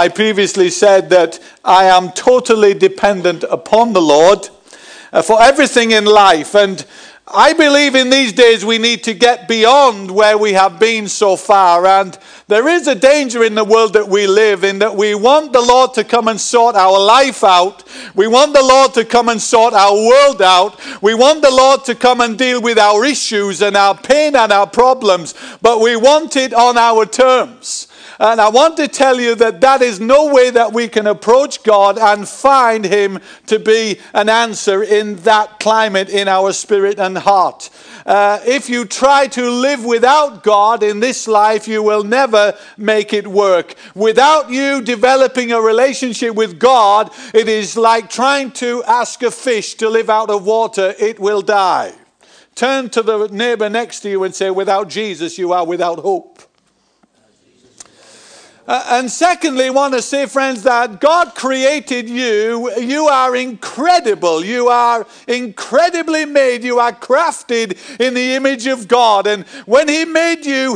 I previously said that I am totally dependent upon the Lord for everything in life. And I believe in these days we need to get beyond where we have been so far. And there is a danger in the world that we live in, that we want the Lord to come and sort our life out. We want the Lord to come and sort our world out. We want the Lord to come and deal with our issues and our pain and our problems. But we want it on our terms. And I want to tell you that that is no way that we can approach God and find Him to be an answer in that climate in our spirit and heart. If you try to live without God in this life, you will never make it work. Without you developing a relationship with God, it is like trying to ask a fish to live out of water. It will die. Turn to the neighbor next to you and say, without Jesus, you are without hope. And secondly, I want to say, friends, that God created you. You are incredible. You are incredibly made. You are crafted in the image of God. And when He made you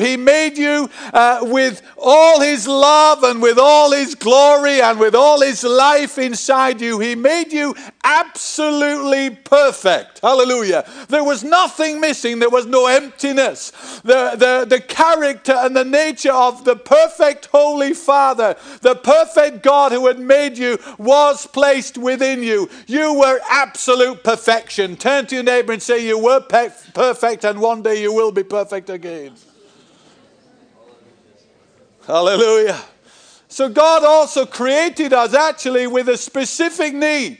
with all His love and with all His glory and with all His life inside you. He made you absolutely perfect. Hallelujah. There was nothing missing. There was no emptiness. The character and the nature of the perfect Holy Father, the perfect God who had made you, was placed within you. You were absolute perfection. Turn to your neighbor and say, you were perfect and one day you will be perfect again. Hallelujah. So God also created us actually with a specific need.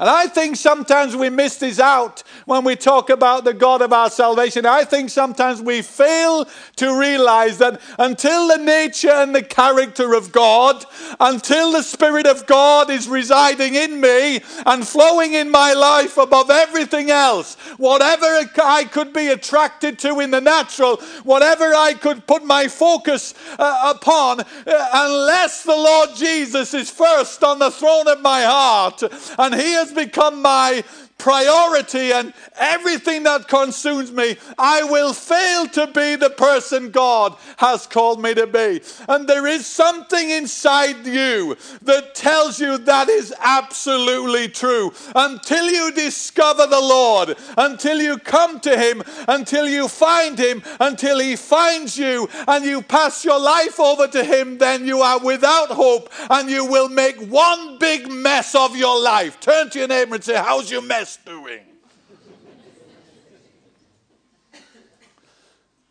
And I think sometimes we miss this out when we talk about the God of our salvation. I think sometimes we fail to realize that until the nature and the character of God, until the Spirit of God is residing in me and flowing in my life above everything else, whatever I could be attracted to in the natural, whatever I could put my focus upon, unless the Lord Jesus is first on the throne of my heart and He is become my priority and everything that consumes me, I will fail to be the person God has called me to be. And there is something inside you that tells you that is absolutely true. Until you discover the Lord, until you come to Him, until you find Him, until He finds you, and you pass your life over to Him, then you are without hope and you will make one big mess of your life. Turn to your neighbor and say, how's your mess doing?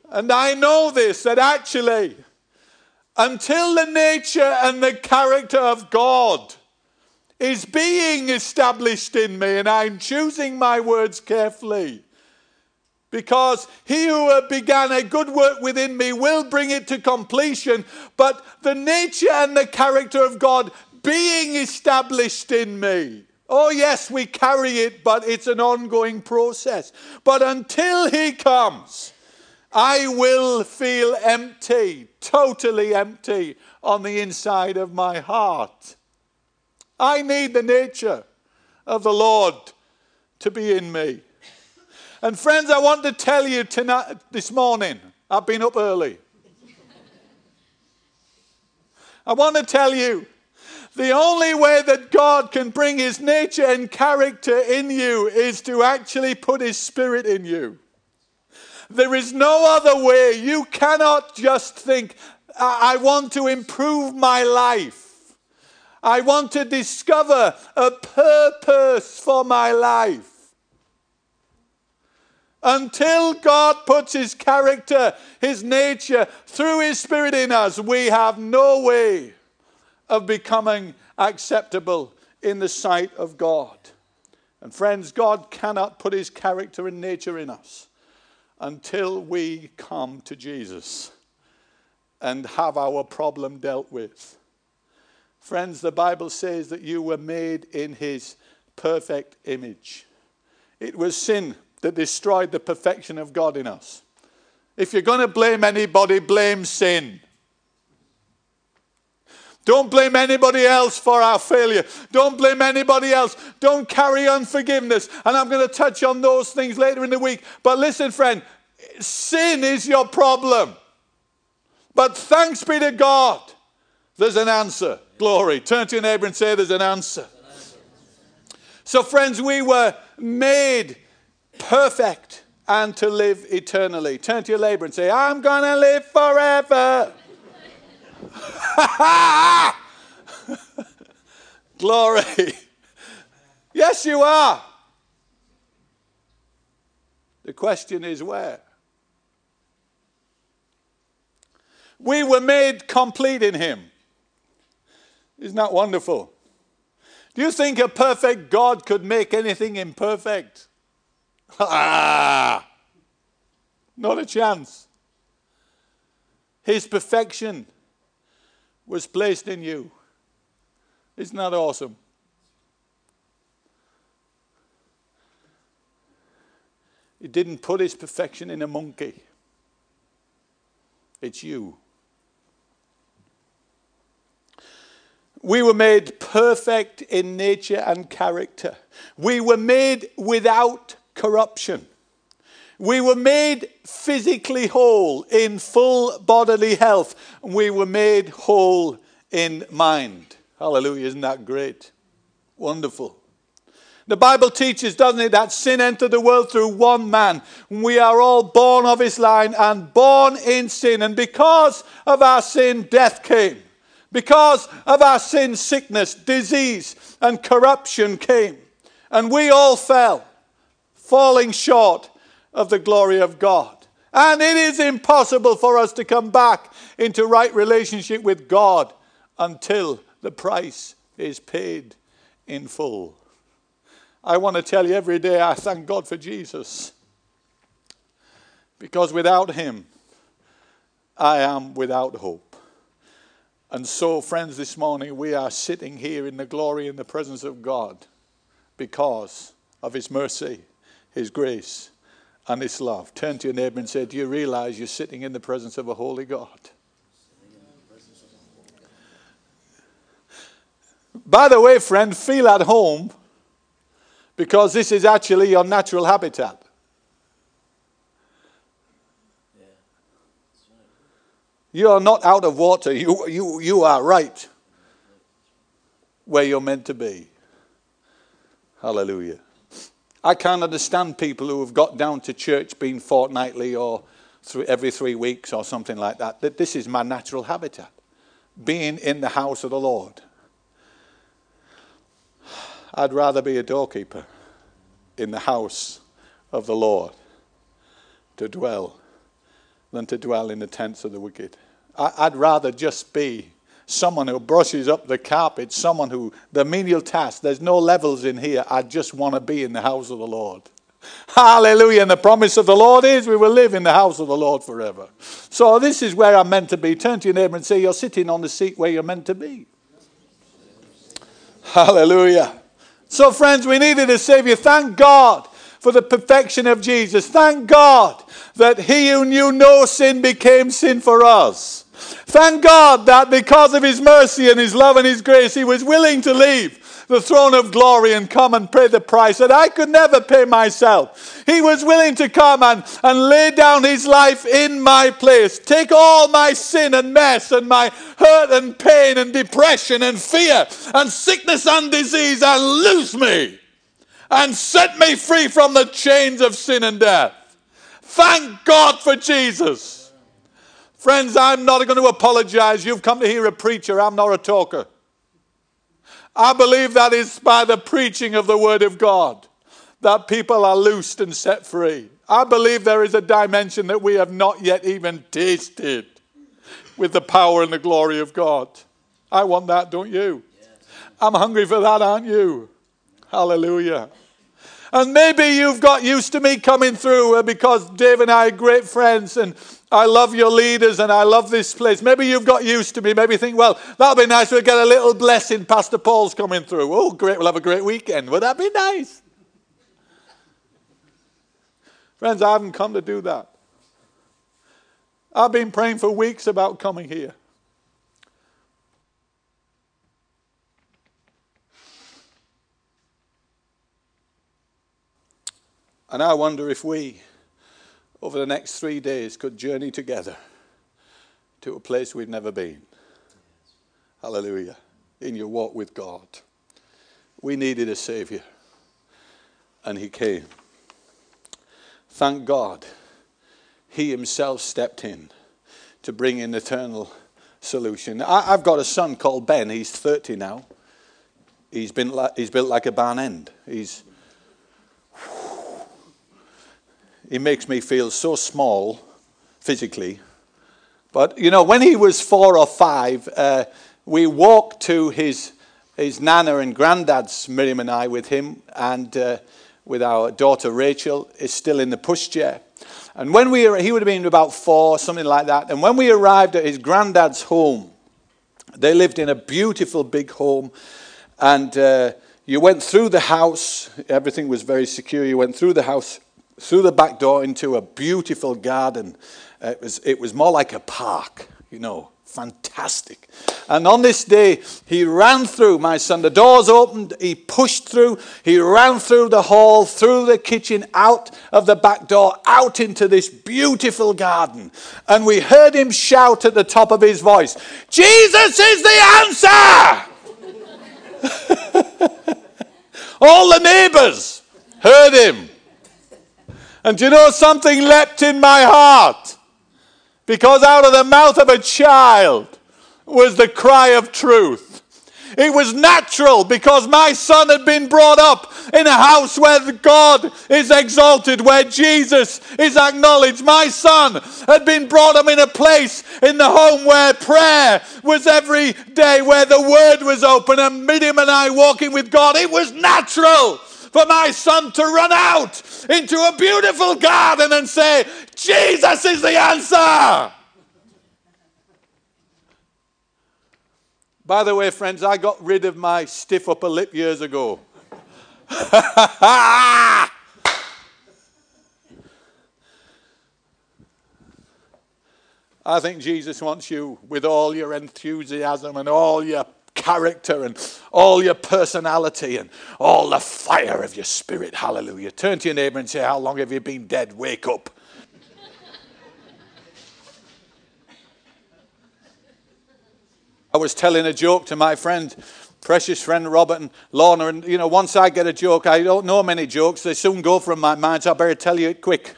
And I know this, that actually, until the nature and the character of God is being established in me, and I'm choosing my words carefully, because He who began a good work within me will bring it to completion, but the nature and the character of God being established in me. Oh yes, we carry it, but it's an ongoing process. But until He comes, I will feel empty, totally empty on the inside of my heart. I need the nature of the Lord to be in me. And friends, I want to tell you tonight, this morning, I've been up early. I want to tell you, the only way that God can bring His nature and character in you is to actually put His Spirit in you. There is no other way. You cannot just think, I want to improve my life. I want to discover a purpose for my life. Until God puts His character, His nature, through His Spirit in us, we have no way of becoming acceptable in the sight of God. And friends, God cannot put His character and nature in us until we come to Jesus and have our problem dealt with. Friends, the Bible says that you were made in His perfect image. It was sin that destroyed the perfection of God in us. If you're going to blame anybody, blame sin. Don't blame anybody else for our failure. Don't blame anybody else. Don't carry unforgiveness. And I'm going to touch on those things later in the week. But listen, friend, sin is your problem. But thanks be to God, there's an answer. Glory. Turn to your neighbor and say there's an answer. So friends, we were made perfect and to live eternally. Turn to your neighbor and say, I'm going to live forever. Glory. Yes, you are. The question is where? We were made complete in him. Isn't that wonderful? Do you think a perfect God could make anything imperfect? Not a chance. His perfection was placed in you. Isn't that awesome? He didn't put his perfection in a monkey. It's you. We were made perfect in nature and character. We were made without corruption. We were made physically whole in full bodily health. We were made whole in mind. Hallelujah, isn't that great? Wonderful. The Bible teaches, doesn't it, that sin entered the world through one man. We are all born of his line and born in sin. And because of our sin, death came. Because of our sin, sickness, disease, and corruption came. And we all fell, falling short of the glory of God. And it is impossible for us to come back into right relationship with God until the price is paid in full. I want to tell you every day I thank God for Jesus. Because without him, I am without hope. And so, friends, this morning we are sitting here in the glory and the presence of God because of his mercy, his grace, and his love. Turn to your neighbor and say, do you realize you're sitting in the presence of a holy God? By the way, friend, feel at home because this is actually your natural habitat. You are not out of water. You are right where you're meant to be. Hallelujah. I can't understand people who have got down to church being fortnightly or every 3 weeks or something like that. That this is my natural habitat. Being in the house of the Lord. I'd rather be a doorkeeper in the house of the Lord to dwell than to dwell in the tents of the wicked. I'd rather just be someone who brushes up the carpet, someone who, the menial task, there's no levels in here. I just want to be in the house of the Lord. Hallelujah. And the promise of the Lord is we will live in the house of the Lord forever. So this is where I'm meant to be. Turn to your neighbor and say, you're sitting on the seat where you're meant to be. Hallelujah. So friends, we needed a Savior. Thank God for the perfection of Jesus. Thank God that he who knew no sin became sin for us. Thank God that because of his mercy and his love and his grace, he was willing to leave the throne of glory and come and pay the price that I could never pay myself. He was willing to come and lay down his life in my place. Take all my sin and mess and my hurt and pain and depression and fear and sickness and disease and loose me. And set me free from the chains of sin and death. Thank God for Jesus. Friends, I'm not going to apologize. You've come to hear a preacher. I'm not a talker. I believe that is by the preaching of the Word of God that people are loosed and set free. I believe there is a dimension that we have not yet even tasted with the power and the glory of God. I want that, don't you? I'm hungry for that, aren't you? Hallelujah. And maybe you've got used to me coming through because Dave and I are great friends and I love your leaders and I love this place. Maybe you've got used to me. Maybe you think, well, that'll be nice. We'll get a little blessing. Pastor Paul's coming through. Oh, great. We'll have a great weekend. Would that be nice? Friends, I haven't come to do that. I've been praying for weeks about coming here. And I wonder if we, over the next 3 days, could journey together to a place we've never been. Hallelujah. in your walk with God. We needed a Savior, and he came. Thank God, he himself stepped in to bring an eternal solution. I've got a son called Ben. He's 30 now. He's built like a barn end. He makes me feel so small physically. But, you know, when he was 4 or 5, we walked to his nana and granddad's, Miriam and I, with him, and with our daughter Rachel, is still in the pushchair. And when he would have been about 4, something like that. And when we arrived at his granddad's home, they lived in a beautiful big home. And you went through the house. Everything was very secure. You went through the house, through the back door into a beautiful garden. It was more like a park, you know, fantastic. And on this day, he ran through, my son, the doors opened, he pushed through, he ran through the hall, through the kitchen, out of the back door, out into this beautiful garden. And we heard him shout at the top of his voice, "Jesus is the answer!" All the neighbors heard him. And you know, something leapt in my heart. Because out of the mouth of a child was the cry of truth. It was natural because my son had been brought up in a house where God is exalted, where Jesus is acknowledged. My son had been brought up in a place in the home where prayer was every day, where the word was open, and Miriam and I walking with God. It was natural for my son to run out into a beautiful garden and say, "Jesus is the answer." By the way, friends, I got rid of my stiff upper lip years ago. I think Jesus wants you with all your enthusiasm and all your character and all your personality and all the fire of your spirit. Hallelujah. Turn to your neighbor and say, "How long have you been dead? Wake up." I was telling a joke to my friend, precious friend Robert and Lorna, and you know, once I get a joke, I don't know many jokes, they soon go from my mind, so I better tell you it quick.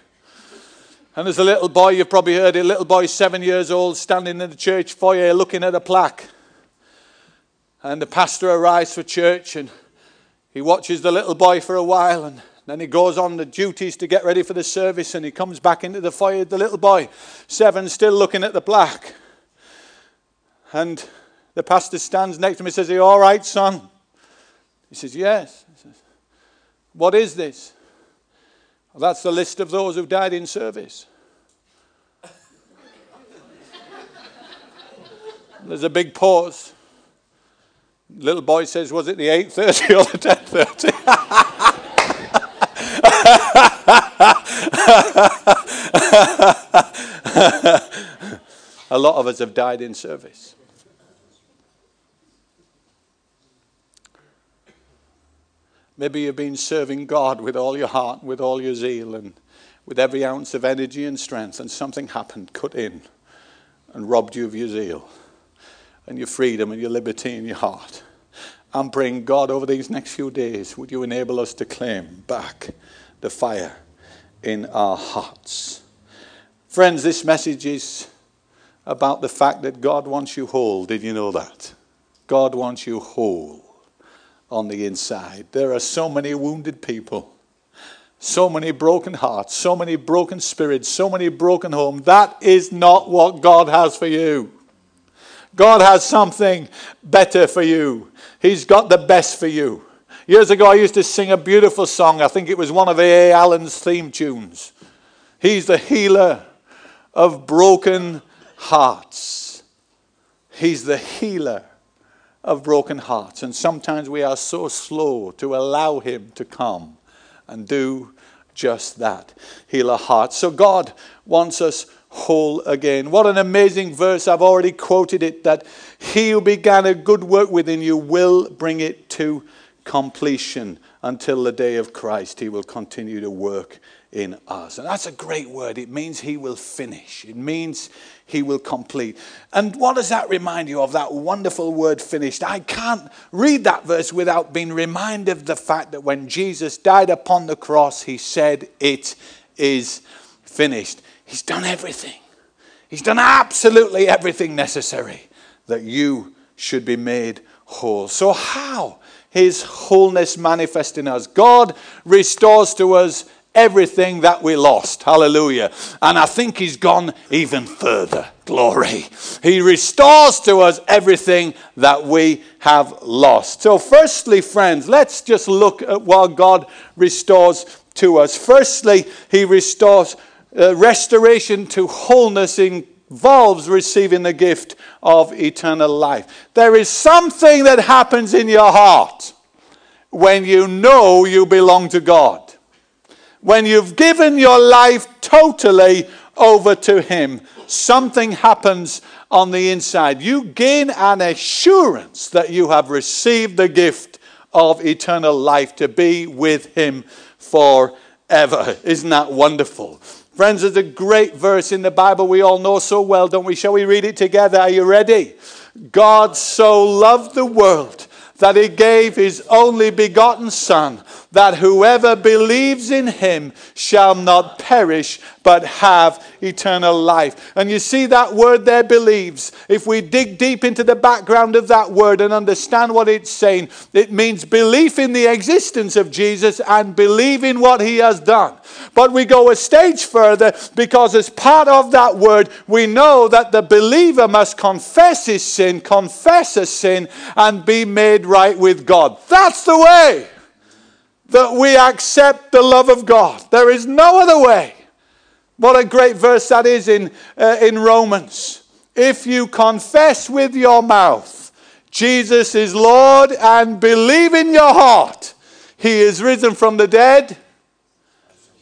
And there's a little boy, you've probably heard it, little boy 7 years old, standing in the church foyer looking at a plaque. And the pastor arrives for church and he watches the little boy for a while, and then he goes on the duties to get ready for the service, and he comes back into the foyer, the little boy, 7, still looking at the plaque. And the pastor stands next to him and says, "Are you all right, son?" He says, "Yes." He says, "What is this?" "Well, that's the list of those who died in service. There's a big pause. Little boy says, "Was it the 8:30 or the 10:30? A lot of us have died in service. Maybe you've been serving God with all your heart, with all your zeal, and with every ounce of energy and strength, and something happened, cut in, and robbed you of your zeal and your freedom and your liberty in your heart. I'm praying, God, over these next few days, would you enable us to claim back the fire in our hearts? Friends, this message is about the fact that God wants you whole. Did you know that? God wants you whole on the inside. There are so many wounded people, so many broken hearts, so many broken spirits, so many broken homes. That is not what God has for you. God has something better for you. He's got the best for you. Years ago, I used to sing a beautiful song. I think it was one of A.A. Allen's theme tunes. He's the healer of broken hearts. He's the healer of broken hearts. And sometimes we are so slow to allow him to come and do just that. Heal our hearts. So God wants us whole again. What an amazing verse. I've already quoted it, that he who began a good work within you will bring it to completion until the day of Christ. He will continue to work in us. And that's a great word. It means he will finish. It means he will complete. And what does that remind you of, that wonderful word finished? I can't read that verse without being reminded of the fact that when Jesus died upon the cross, he said, it is finished. He's done everything. He's done absolutely everything necessary that you should be made whole. So how is wholeness manifest in us? God restores to us everything that we lost. Hallelujah. And I think he's gone even further. Glory. He restores to us everything that we have lost. So firstly, friends, let's just look at what God restores to us. Firstly, he restores. Restoration to wholeness involves receiving the gift of eternal life. There is something that happens in your heart when you know you belong to God, when you've given your life totally over to him. Something happens on the inside. You gain an assurance that you have received the gift of eternal life to be with him forever. Isn't that wonderful? Friends, there's a great verse in the Bible we all know so well, don't we? Shall we read it together? Are you ready? God so loved the world that he gave his only begotten Son, that whoever believes in him shall not perish, but have eternal life. And you see that word there, believes. If we dig deep into the background of that word and understand what it's saying, it means belief in the existence of Jesus and believe in what he has done. But we go a stage further, because as part of that word, we know that the believer must confess his sin, confess a sin, and be made right with God. That's the way that we accept the love of God. There is no other way. What a great verse that is in Romans. If you confess with your mouth Jesus is Lord and believe in your heart he is risen from the dead,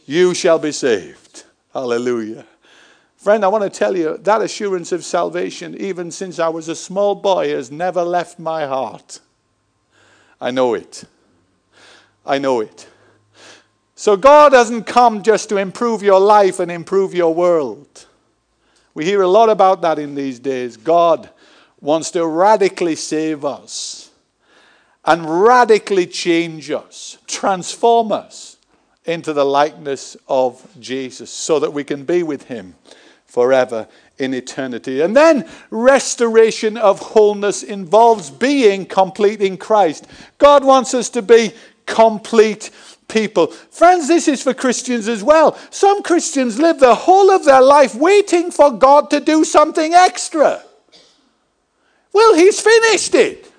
you shall be saved. Hallelujah. Friend, I want to tell you, that assurance of salvation, even since I was a small boy, has never left my heart. I know it. I know it. So God hasn't come just to improve your life and improve your world. We hear a lot about that in these days. God wants to radically save us and radically change us, transform us into the likeness of Jesus so that we can be with him forever in eternity. And then restoration of wholeness involves being complete in Christ. God wants us to be complete people. Friends, this is for Christians as well. Some Christians live the whole of their life waiting for God to do something extra. Well, he's finished it.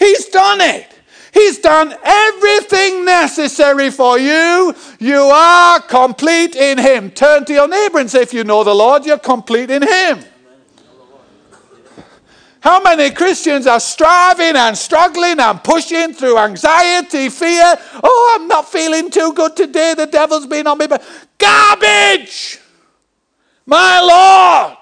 He's done it. He's done everything necessary for you. You are complete in him. Turn to your neighbor and say, if you know the Lord, you're complete in him. How many Christians are striving and struggling and pushing through anxiety, fear? Oh, I'm not feeling too good today. The devil's been on me. Garbage! My Lord!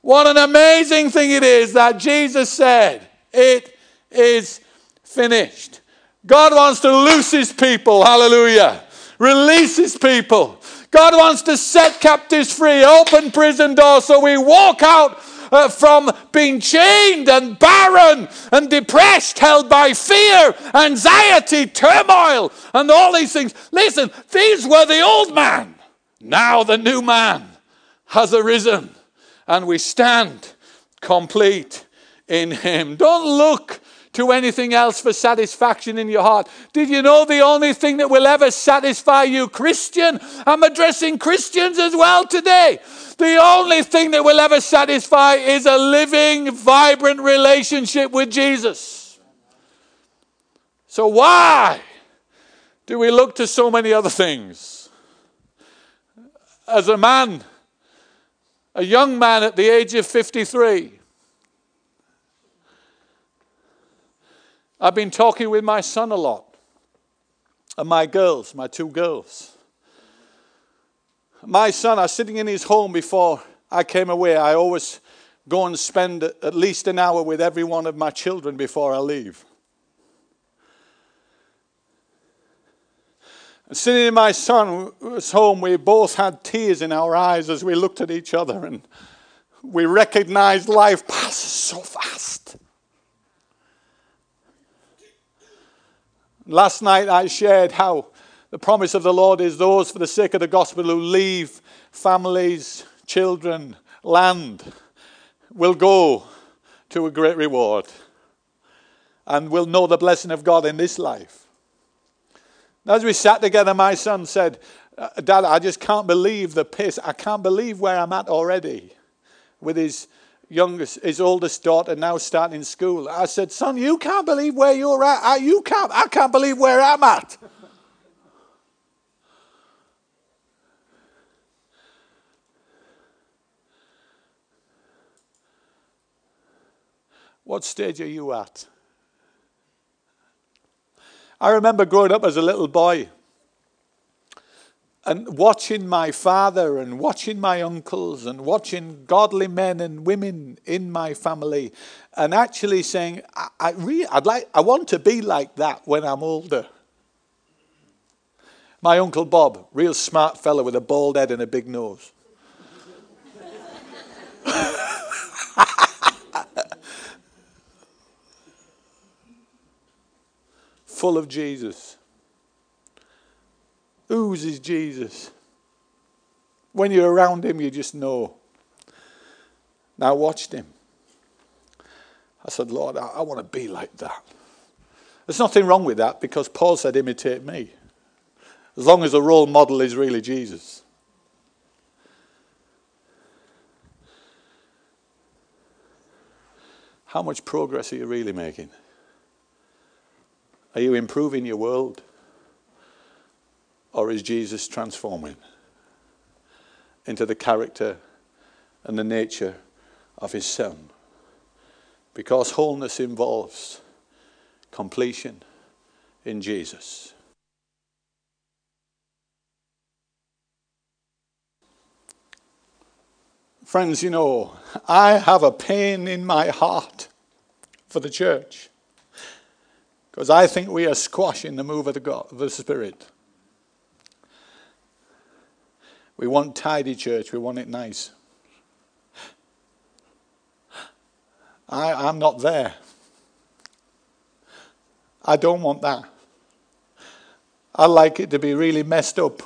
What an amazing thing it is that Jesus said, it is finished. God wants to loose his people. Hallelujah. Release his people. God wants to set captives free. Open prison doors so we walk out from being chained and barren and depressed, held by fear, anxiety, turmoil, and all these things. Listen, these were the old man. Now the new man has arisen, and we stand complete in him. Don't look to anything else for satisfaction in your heart. Did you know the only thing that will ever satisfy you, Christian? I'm addressing Christians as well today. The only thing that will ever satisfy is a living, vibrant relationship with Jesus. So why do we look to so many other things? As a man, a young man at the age of 53, I've been talking with my son a lot, and my girls, my two girls. My son, I was sitting in his home before I came away. I always go and spend at least an hour with every one of my children before I leave. And sitting in my son's home, we both had tears in our eyes as we looked at each other, and we recognized life passes so fast. Last night I shared how the promise of the Lord is those for the sake of the gospel who leave families, children, land, will go to a great reward and will know the blessing of God in this life. As we sat together, my son said, Dad, I just can't believe the pace. I can't believe where I'm at already with his oldest daughter now starting school. I said, son, you can't believe where you're at. I can't believe where I'm at. What stage are you at? I remember growing up as a little boy and watching my father and watching my uncles and watching godly men and women in my family and actually saying, I want to be like that when I'm older. My Uncle Bob, real smart fella with a bald head and a big nose. Full of Jesus. Oozes Jesus. When you're around him, you just know. Now I watched him. I said, Lord, I want to be like that. There's nothing wrong with that because Paul said, imitate me. As long as the role model is really Jesus. How much progress are you really making? Are you improving your world? Or is Jesus transforming into the character and the nature of his Son? Because wholeness involves completion in Jesus. Friends, you know, I have a pain in my heart for the church. Because I think we are squashing the move of the Spirit. We want tidy church. We want it nice. I'm not there. I don't want that. I like it to be really messed up.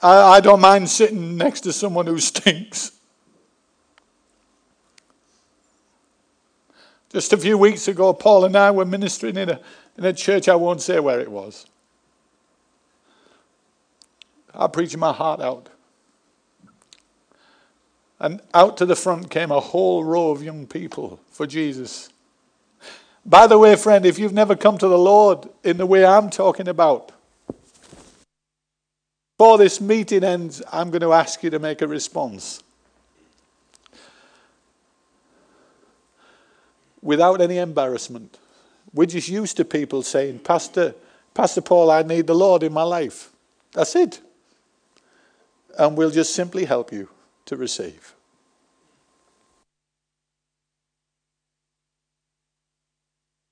I don't mind sitting next to someone who stinks. Just a few weeks ago, Paul and I were ministering in a church, I won't say where it was. I preached my heart out. And out to the front came a whole row of young people for Jesus. By the way, friend, if you've never come to the Lord in the way I'm talking about, before this meeting ends, I'm going to ask you to make a response. Without any embarrassment. We're just used to people saying, Pastor Paul, I need the Lord in my life. That's it. And we'll just simply help you to receive.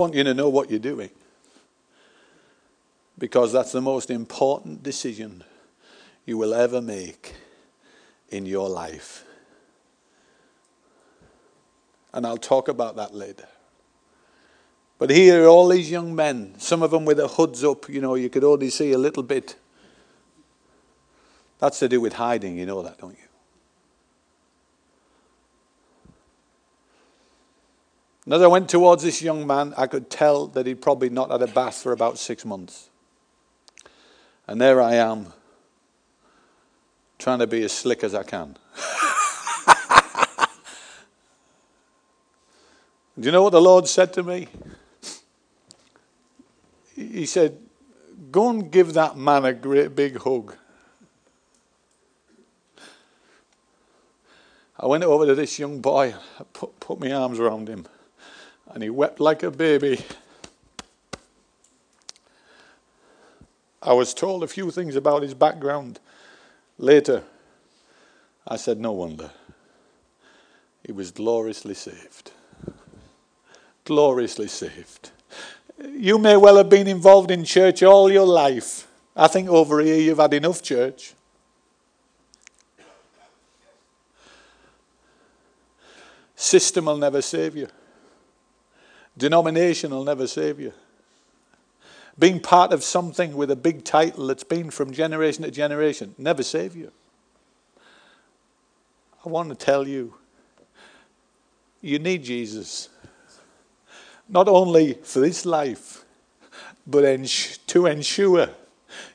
I want you to know what you're doing. Because that's the most important decision you will ever make in your life. And I'll talk about that later. But here are all these young men, some of them with their hoods up, you know, you could only see a little bit. That's to do with hiding, you know that, don't you? And as I went towards this young man, I could tell that he'd probably not had a bath for about 6 months. And there I am, trying to be as slick as I can. Do you know what the Lord said to me? He said, go and give that man a great big hug. I went over to this young boy. I put my arms around him. And he wept like a baby. I was told a few things about his background later. I said, no wonder. He was gloriously saved. You may well have been involved in church all your life. I think over here you've had enough church. System will never save you. Denomination will never save you. Being part of something with a big title that's been from generation to generation never save you. I want to tell you, you need Jesus. Not only for this life, but to ensure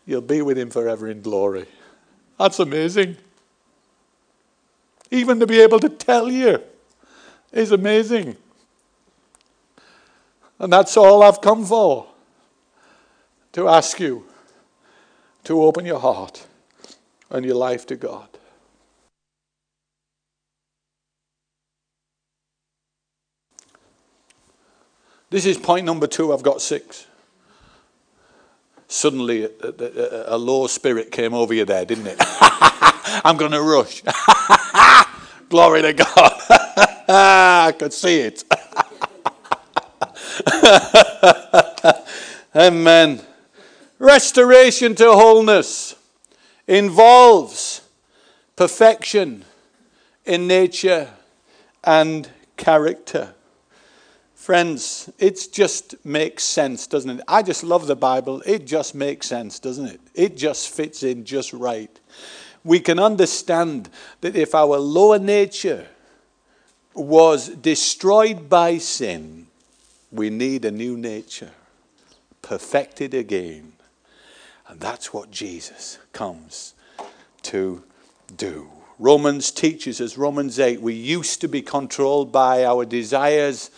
you'll be with him forever in glory. That's amazing. Even to be able to tell you is amazing. And that's all I've come for. To ask you to open your heart and your life to God. This is point number 2. I've got 6. Suddenly, a low spirit came over you there, didn't it? I'm going to rush. Glory to God. I could see it. Amen. Restoration to wholeness involves perfection in nature and character. Friends, it just makes sense, doesn't it? I just love the Bible. It just makes sense, doesn't it? It just fits in just right. We can understand that if our lower nature was destroyed by sin, we need a new nature, perfected again. And that's what Jesus comes to do. Romans teaches us, Romans 8, we used to be controlled by our desires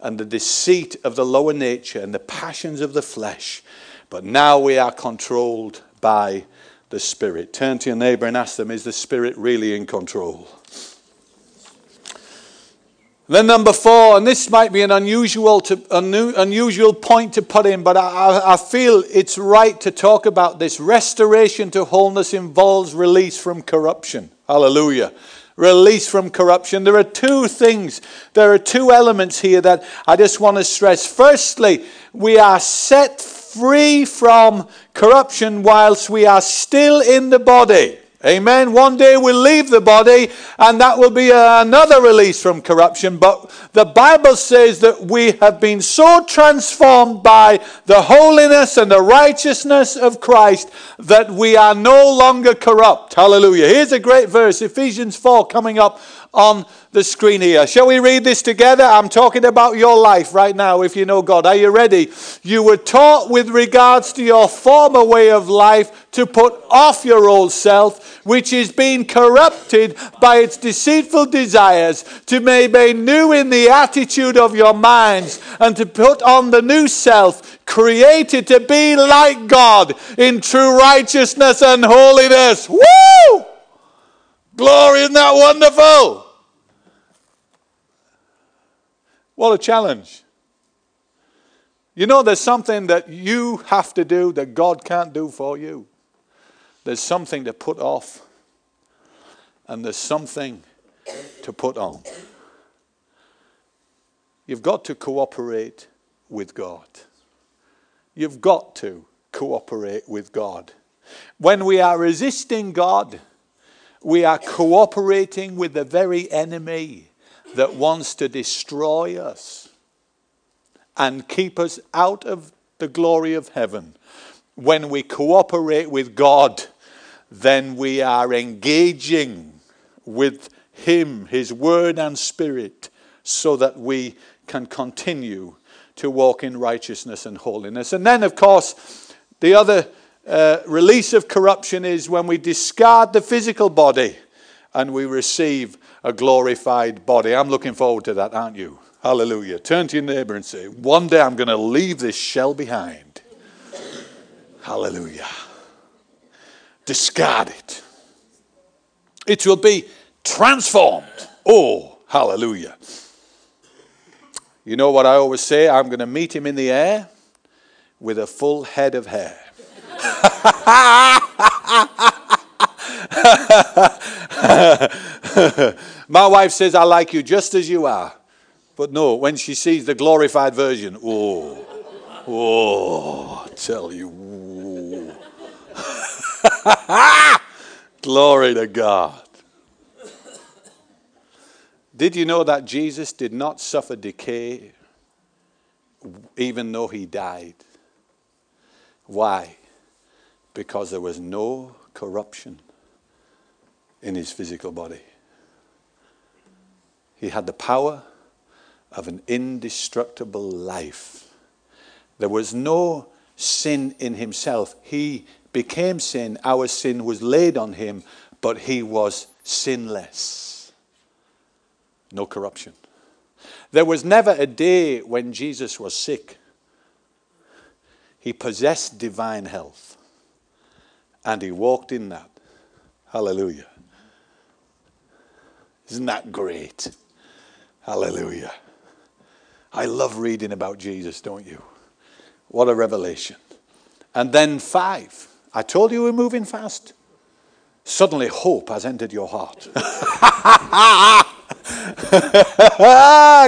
and the deceit of the lower nature and the passions of the flesh. But now we are controlled by the Spirit. Turn to your neighbor and ask them, is the Spirit really in control? Then number 4, and this might be an unusual point to put in, but I feel it's right to talk about this. Restoration to wholeness involves release from corruption. Hallelujah. Release from corruption. There are 2 elements here that I just want to stress. Firstly, we are set free from corruption whilst we are still in the body. Amen. One day we'll leave the body and that will be another release from corruption. But the Bible says that we have been so transformed by the holiness and the righteousness of Christ that we are no longer corrupt. Hallelujah. Here's a great verse, Ephesians 4, coming up on the screen here. Shall we read this together? I'm talking about your life right now if you know God. Are you ready? You were taught with regards to your former way of life to put off your old self, which is being corrupted by its deceitful desires, to be made new in the attitude of your minds, and to put on the new self, created to be like God in true righteousness and holiness. Woo! Glory, isn't that wonderful? What a challenge. You know, there's something that you have to do that God can't do for you. There's something to put off, and there's something to put on. You've got to cooperate with God. You've got to cooperate with God. When we are resisting God, we are cooperating with the very enemy that wants to destroy us and keep us out of the glory of heaven. When we cooperate with God, then we are engaging with him, his word and spirit, so that we can continue to walk in righteousness and holiness. And then, of course, the other release of corruption is when we discard the physical body and we receive a glorified body. I'm looking forward to that, aren't you? Hallelujah. Turn to your neighbor and say, one day I'm going to leave this shell behind. Hallelujah. Discard it. It will be transformed. Oh, hallelujah. You know what I always say? I'm going to meet him in the air with a full head of hair. My wife says, I like you just as you are. But no, when she sees the glorified version, oh, Oh, I tell you. Glory to God. Did you know that Jesus did not suffer decay even though he died? Why? Because there was no corruption in his physical body. He had the power of an indestructible life. There was no sin in himself. He became sin. Our sin was laid on him, but he was sinless. No corruption. There was never a day when Jesus was sick. He possessed divine health, and he walked in that. Hallelujah. Isn't that great? Hallelujah. I love reading about Jesus, don't you? What a revelation. And then 5. I told you we're moving fast. Suddenly hope has entered your heart.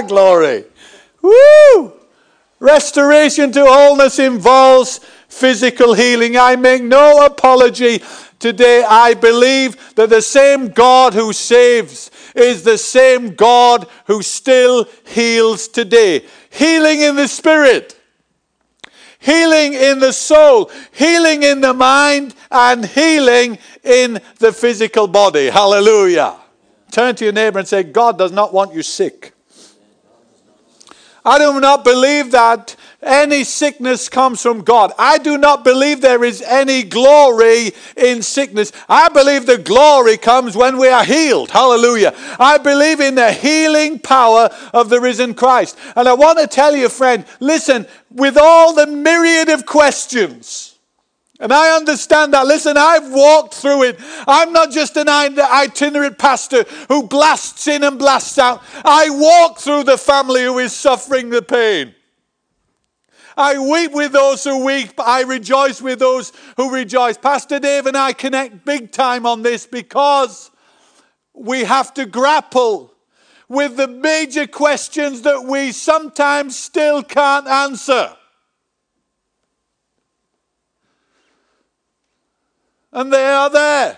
Glory. Woo! Restoration to wholeness involves physical healing. I make no apology. Today I believe that the same God who saves is the same God who still heals today. Healing in the spirit, healing in the soul, healing in the mind, and healing in the physical body. Hallelujah. Turn to your neighbor and say, God does not want you sick. I do not believe that any sickness comes from God. I do not believe there is any glory in sickness. I believe the glory comes when we are healed. Hallelujah. I believe in the healing power of the risen Christ. And I want to tell you, friend, listen, with all the myriad of questions, and I understand that. Listen, I've walked through it. I'm not just an itinerant pastor who blasts in and blasts out. I walk through the family who is suffering the pain. I weep with those who weep. I rejoice with those who rejoice. Pastor Dave and I connect big time on this because we have to grapple with the major questions that we sometimes still can't answer. And they are there.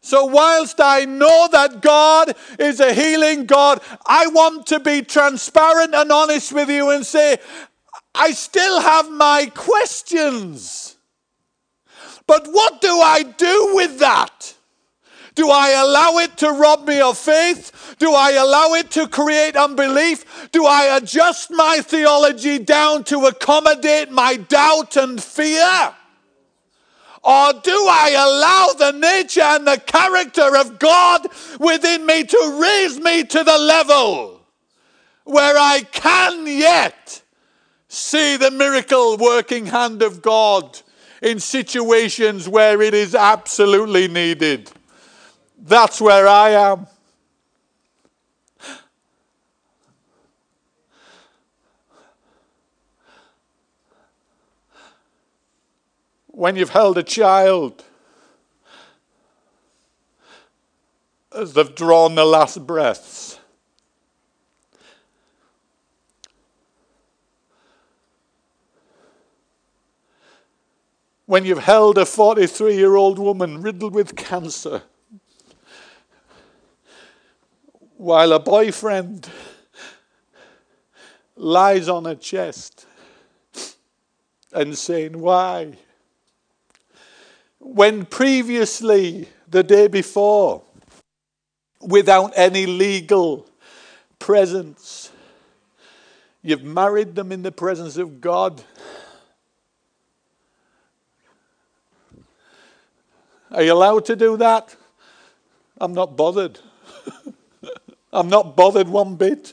So whilst I know that God is a healing God, I want to be transparent and honest with you and say, I still have my questions. But what do I do with that? Do I allow it to rob me of faith? Do I allow it to create unbelief? Do I adjust my theology down to accommodate my doubt and fear? Or do I allow the nature and the character of God within me to raise me to the level where I can yet see the miracle working hand of God in situations where it is absolutely needed? That's where I am. When you've held a child, as they've drawn the last breaths, when you've held a 43-year-old woman riddled with cancer, while a boyfriend lies on her chest and saying, why? When previously, the day before, without any legal presence, you've married them in the presence of God. Are you allowed to do that? I'm not bothered. I'm not bothered one bit.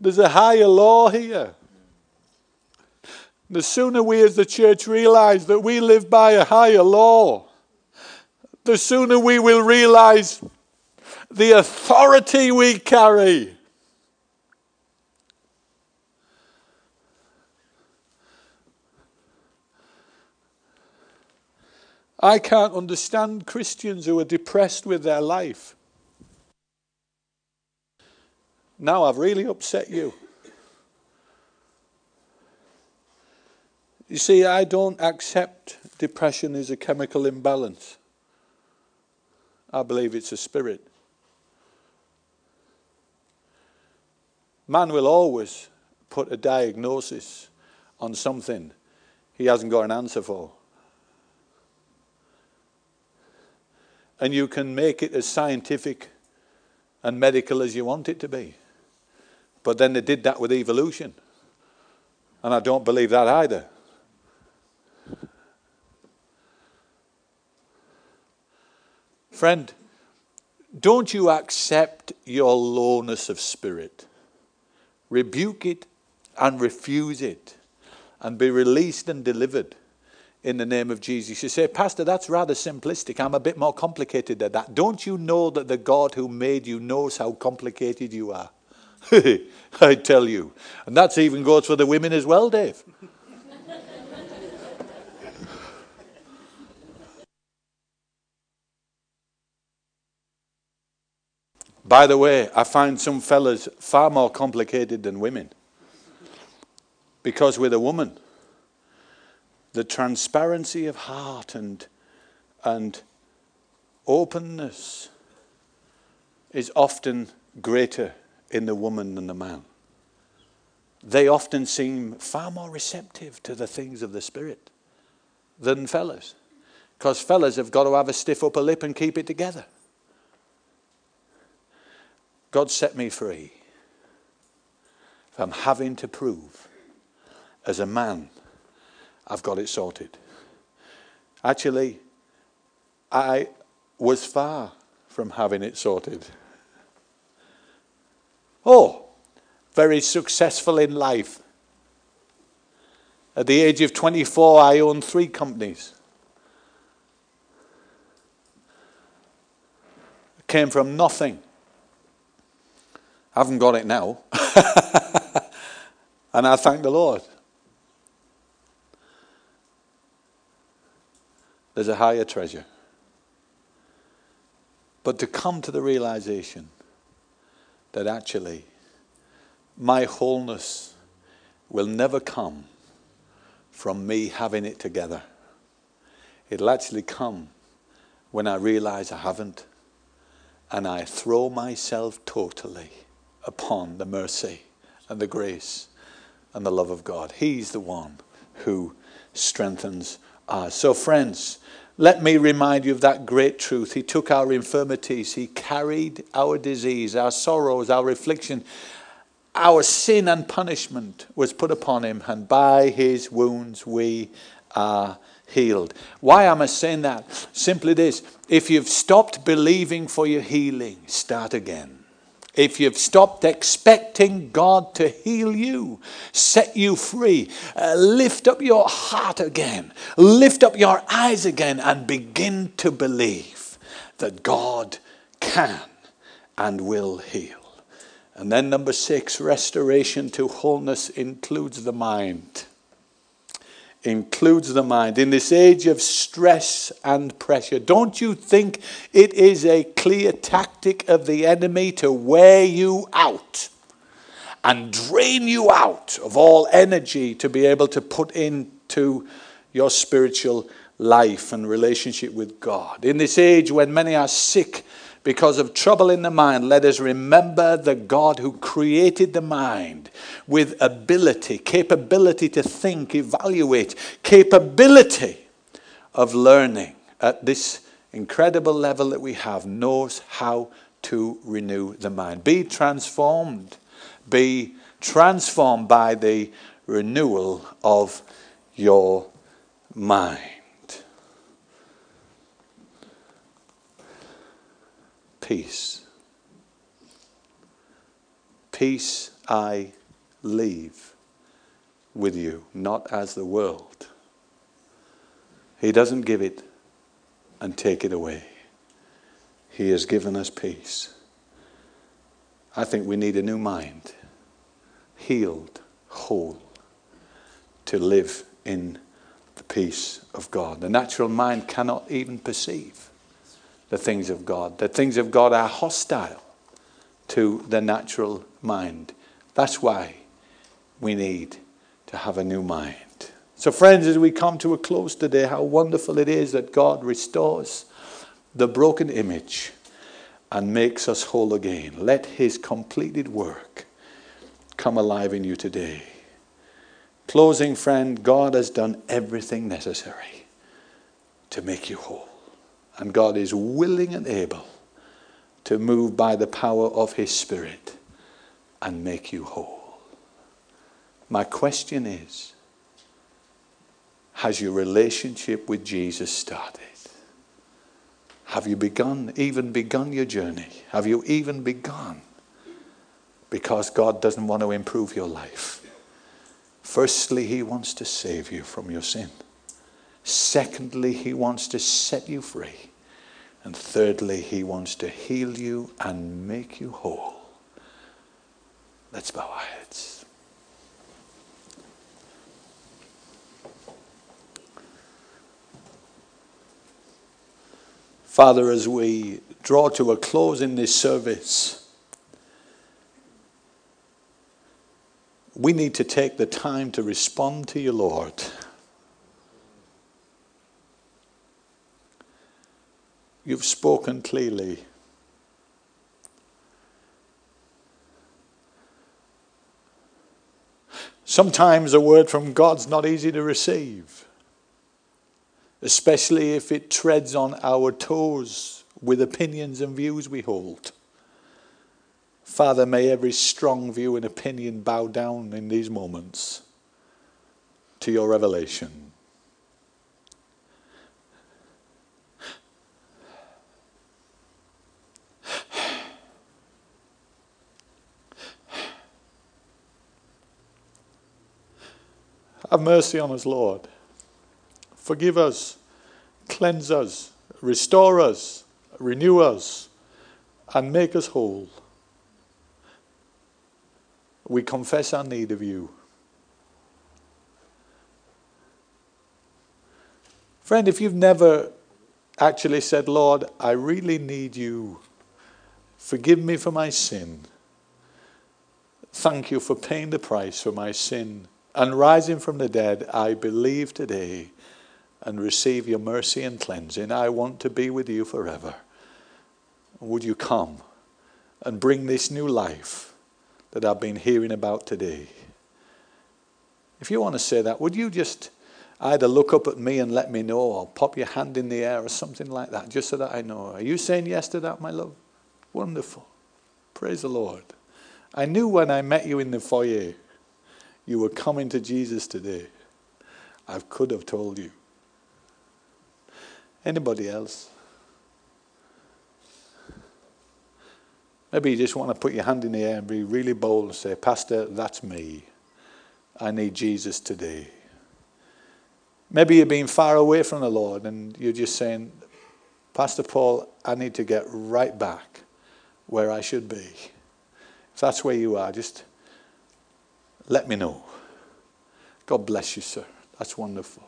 There's a higher law here. The sooner we as the church realize that we live by a higher law, the sooner we will realize the authority we carry. I can't understand Christians who are depressed with their life. Now I've really upset you. You see, I don't accept depression as a chemical imbalance. I believe it's a spirit. Man will always put a diagnosis on something he hasn't got an answer for. And you can make it as scientific and medical as you want it to be. But then they did that with evolution. And I don't believe that either. Friend, don't you accept your lowness of spirit. Rebuke it and refuse it and be released and delivered in the name of Jesus. You say, Pastor, that's rather simplistic. I'm a bit more complicated than that. Don't you know that the God who made you knows how complicated you are? I tell you. And that even goes for the women as well, Dave. By the way, I find some fellas far more complicated than women. Because with a woman, the transparency of heart and openness is often greater in the woman than the man. They often seem far more receptive to the things of the Spirit than fellas. Because fellas have got to have a stiff upper lip and keep it together. God set me free from having to prove as a man I've got it sorted. Actually, I was far from having it sorted. Oh, very successful in life. At the age of 24, I owned 3 companies. Came from nothing. I haven't got it now. And I thank the Lord. There's a higher treasure. But to come to the realization that actually my wholeness will never come from me having it together. It'll actually come when I realize I haven't, and I throw myself totally upon the mercy and the grace and the love of God. He's the one who strengthens us. So friends, let me remind you of that great truth. He took our infirmities. He carried our disease, our sorrows, our affliction. Our sin and punishment was put upon him, and by his wounds we are healed. Why am I saying that? Simply this. If you've stopped believing for your healing, start again. If you've stopped expecting God to heal you, set you free, lift up your heart again, lift up your eyes again, and begin to believe that God can and will heal. And then 6, restoration to wholeness includes the mind. Includes the mind. In this age of stress and pressure, don't you think it is a clear tactic of the enemy to wear you out and drain you out of all energy to be able to put into your spiritual life and relationship with God? In this age when many are sick because of trouble in the mind, let us remember the God who created the mind with ability, capability to think, evaluate, capability of learning at this incredible level that we have, knows how to renew the mind. Be transformed by the renewal of your mind. Peace. Peace I leave with you, not as the world. He doesn't give it and take it away. He has given us peace. I think we need a new mind, healed, whole, to live in the peace of God. The natural mind cannot even perceive the things of God. The things of God are hostile to the natural mind. That's why we need to have a new mind. So friends, as we come to a close today, how wonderful it is that God restores the broken image and makes us whole again. Let his completed work come alive in you today. Closing, friend, God has done everything necessary to make you whole. And God is willing and able to move by the power of his Spirit and make you whole. My question is, has your relationship with Jesus started? Have you even begun your journey? Have you even begun? Because God doesn't want to improve your life. Firstly, he wants to save you from your sin. Secondly, he wants to set you free. And thirdly, he wants to heal you and make you whole. Let's bow our heads. Father, as we draw to a close in this service, we need to take the time to respond to you, Lord. You've spoken clearly. Sometimes a word from God's not easy to receive, especially if it treads on our toes with opinions and views we hold. Father, may every strong view and opinion bow down in these moments to your revelation. Have mercy on us, Lord. Forgive us, cleanse us, restore us, renew us, and make us whole. We confess our need of you. Friend, if you've never actually said, Lord, I really need you. Forgive me for my sin. Thank you for paying the price for my sin. And rising from the dead, I believe today and receive your mercy and cleansing. I want to be with you forever. Would you come and bring this new life that I've been hearing about today? If you want to say that, would you just either look up at me and let me know, or pop your hand in the air or something like that, just so that I know. Are you saying yes to that, my love? Wonderful. Praise the Lord. I knew when I met you in the foyer, you were coming to Jesus today. I could have told you. Anybody else? Maybe you just want to put your hand in the air and be really bold and say, Pastor, that's me. I need Jesus today. Maybe you've been far away from the Lord and you're just saying, Pastor Paul, I need to get right back where I should be. If that's where you are, just let me know. God bless you, sir. That's wonderful.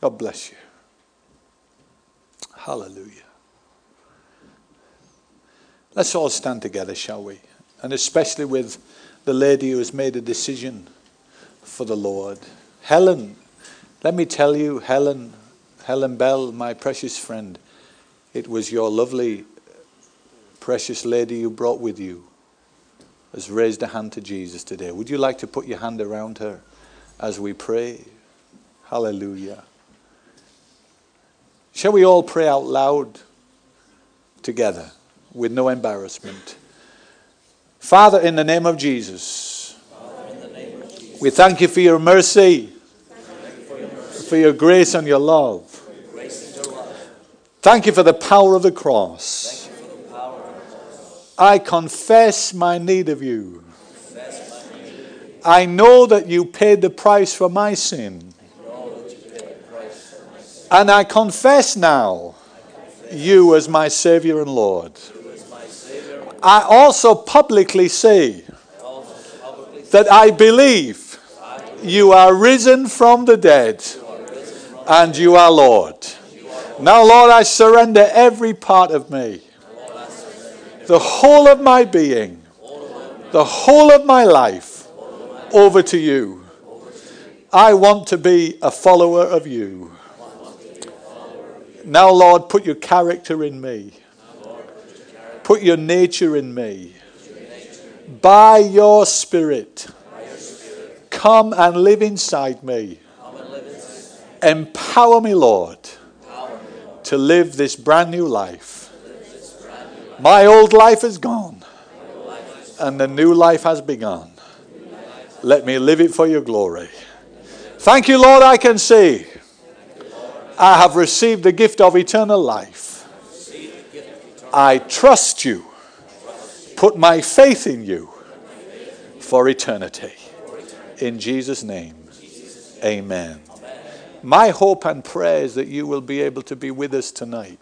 God bless you. Hallelujah. Let's all stand together, shall we? And especially with the lady who has made a decision for the Lord. Helen, let me tell you, Helen Bell, my precious friend, it was your lovely, precious lady you brought with you has raised a hand to Jesus today. Would you like to put your hand around her as we pray? Hallelujah. Shall we all pray out loud together with no embarrassment? Father, in the name of Jesus, we thank you for your mercy, for your grace and your love. Thank you for the power of the cross. I confess my need of you. I know that you paid the price for my sin. And I confess now you as my Savior and Lord. I also publicly say that I believe you are risen from the dead and you are Lord. Now, Lord, I surrender every part of me. the whole of my being, the whole of my life, over to you. I want to be a follower of you. Now, Lord, put your character in me. Put your nature in me. By your Spirit, come and live inside me. Empower me, Lord, to live this brand new life. My old life is gone, and the new life has begun. Let me live it for your glory. Thank you, Lord, I can see I have received the gift of eternal life. I trust you. Put my faith in you for eternity. In Jesus' name, amen. My hope and prayer is that you will be able to be with us tonight.